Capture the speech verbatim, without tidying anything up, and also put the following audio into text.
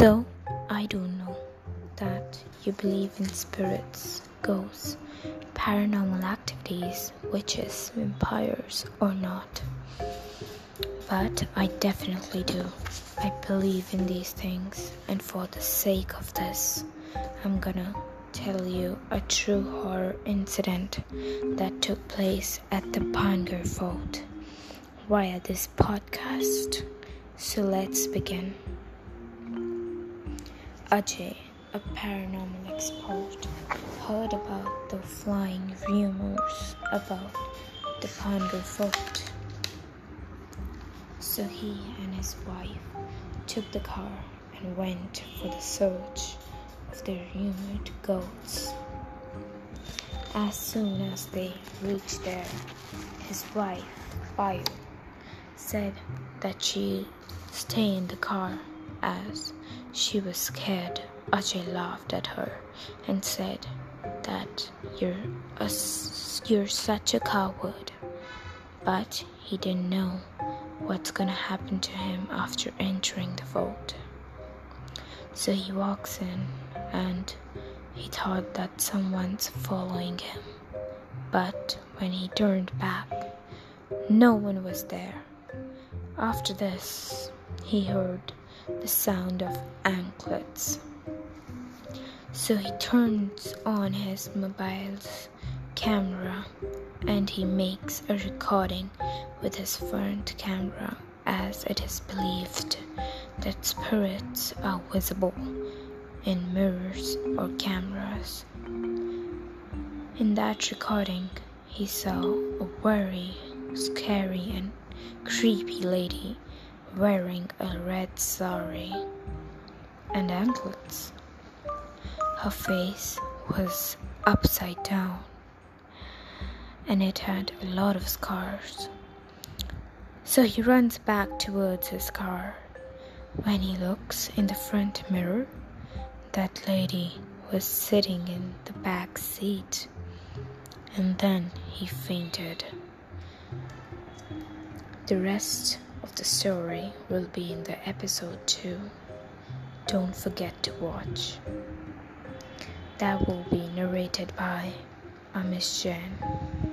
So, I do know that you believe in spirits, ghosts, paranormal activities, witches, vampires, or not. But I definitely do. I believe in these things, and for the sake of this, I'm gonna tell you a true horror incident that took place at the Panger Fault via this podcast. So let's begin. Ajay, a paranormal expert, heard about the flying rumors about the Pondor Fort. So he and his wife took the car and went for the search of the rumored ghosts. As soon as they reached there, his wife, Bayu, said that she stayed in the car as she was scared. Ajay laughed at her and said that you're a, you're such a coward. But he didn't know what's gonna happen to him after entering the vault. So he walks in and he thought that someone's following him. But when he turned back, no one was there. After this, he heard the sound of anklets. So he turns on his mobile's camera and he makes a recording with his front camera, as it is believed that spirits are visible in mirrors or cameras. In that recording, he saw a very scary and creepy lady wearing a red sari and anklets. Her face was upside down and it had a lot of scars. So he runs back towards his car. When he looks in the front mirror, that lady was sitting in the back seat, and then he fainted. The rest of the story will be in the episode two. Don't forget to watch. That will be narrated by Miss Jen.